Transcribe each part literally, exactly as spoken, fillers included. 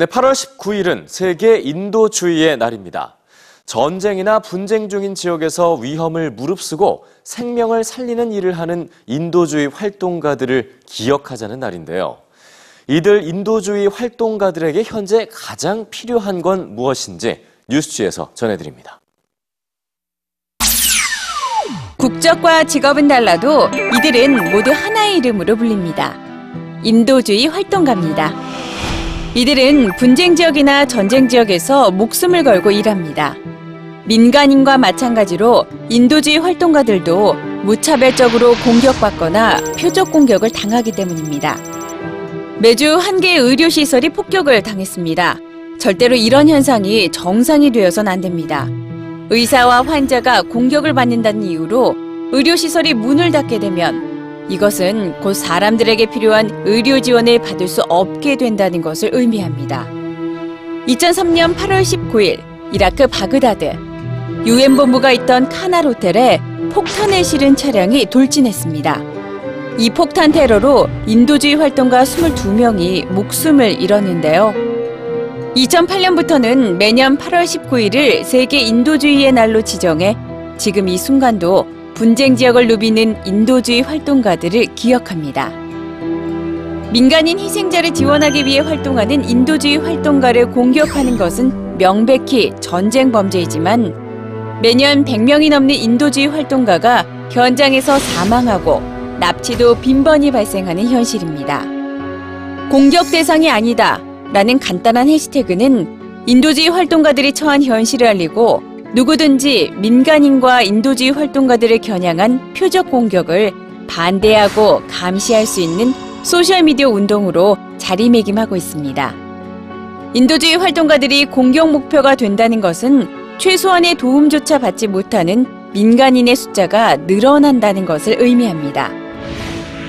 네, 팔월 십구일은 세계 인도주의의 날입니다. 전쟁이나 분쟁 중인 지역에서 위험을 무릅쓰고 생명을 살리는 일을 하는 인도주의 활동가들을 기억하자는 날인데요. 이들 인도주의 활동가들에게 현재 가장 필요한 건 무엇인지 뉴스G에서 전해드립니다. 국적과 직업은 달라도 이들은 모두 하나의 이름으로 불립니다. 인도주의 활동가입니다. 이들은 분쟁 지역이나 전쟁 지역에서 목숨을 걸고 일합니다. 민간인과 마찬가지로 인도주의 활동가들도 무차별적으로 공격받거나 표적 공격을 당하기 때문입니다. 매주 한 개의 의료시설이 폭격을 당했습니다. 절대로 이런 현상이 정상이 되어선 안 됩니다. 의사와 환자가 공격을 받는다는 이유로 의료시설이 문을 닫게 되면 이것은 곧 사람들에게 필요한 의료 지원을 받을 수 없게 된다는 것을 의미합니다. 이천삼년 팔월 십구일 이라크 바그다드, 유엔 본부가 있던 카날 호텔에 폭탄을 실은 차량이 돌진했습니다. 이 폭탄 테러로 인도주의 활동가 이십이 명이 목숨을 잃었는데요. 이천팔년부터는 매년 팔월 십구일을 세계 인도주의의 날로 지정해 지금 이 순간도 분쟁 지역을 누비는 인도주의 활동가들을 기억합니다. 민간인 희생자를 지원하기 위해 활동하는 인도주의 활동가를 공격하는 것은 명백히 전쟁 범죄이지만 매년 백 명이 넘는 인도주의 활동가가 현장에서 사망하고 납치도 빈번히 발생하는 현실입니다. 공격 대상이 아니다 라는 간단한 해시태그는 인도주의 활동가들이 처한 현실을 알리고 누구든지 민간인과 인도주의 활동가들을 겨냥한 표적 공격을 반대하고 감시할 수 있는 소셜미디어 운동으로 자리매김하고 있습니다. 인도주의 활동가들이 공격 목표가 된다는 것은 최소한의 도움조차 받지 못하는 민간인의 숫자가 늘어난다는 것을 의미합니다.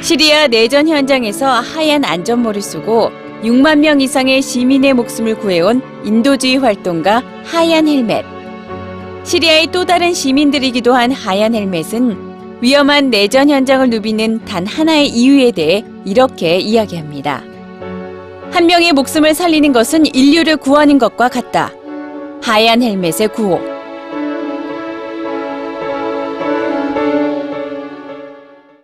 시리아 내전 현장에서 하얀 안전모를 쓰고 육만 명 이상의 시민의 목숨을 구해온 인도주의 활동가 하얀 헬멧. 시리아의 또 다른 시민들이기도 한 하얀 헬멧은 위험한 내전 현장을 누비는 단 하나의 이유에 대해 이렇게 이야기합니다. 한 명의 목숨을 살리는 것은 인류를 구하는 것과 같다. 하얀 헬멧의 구호.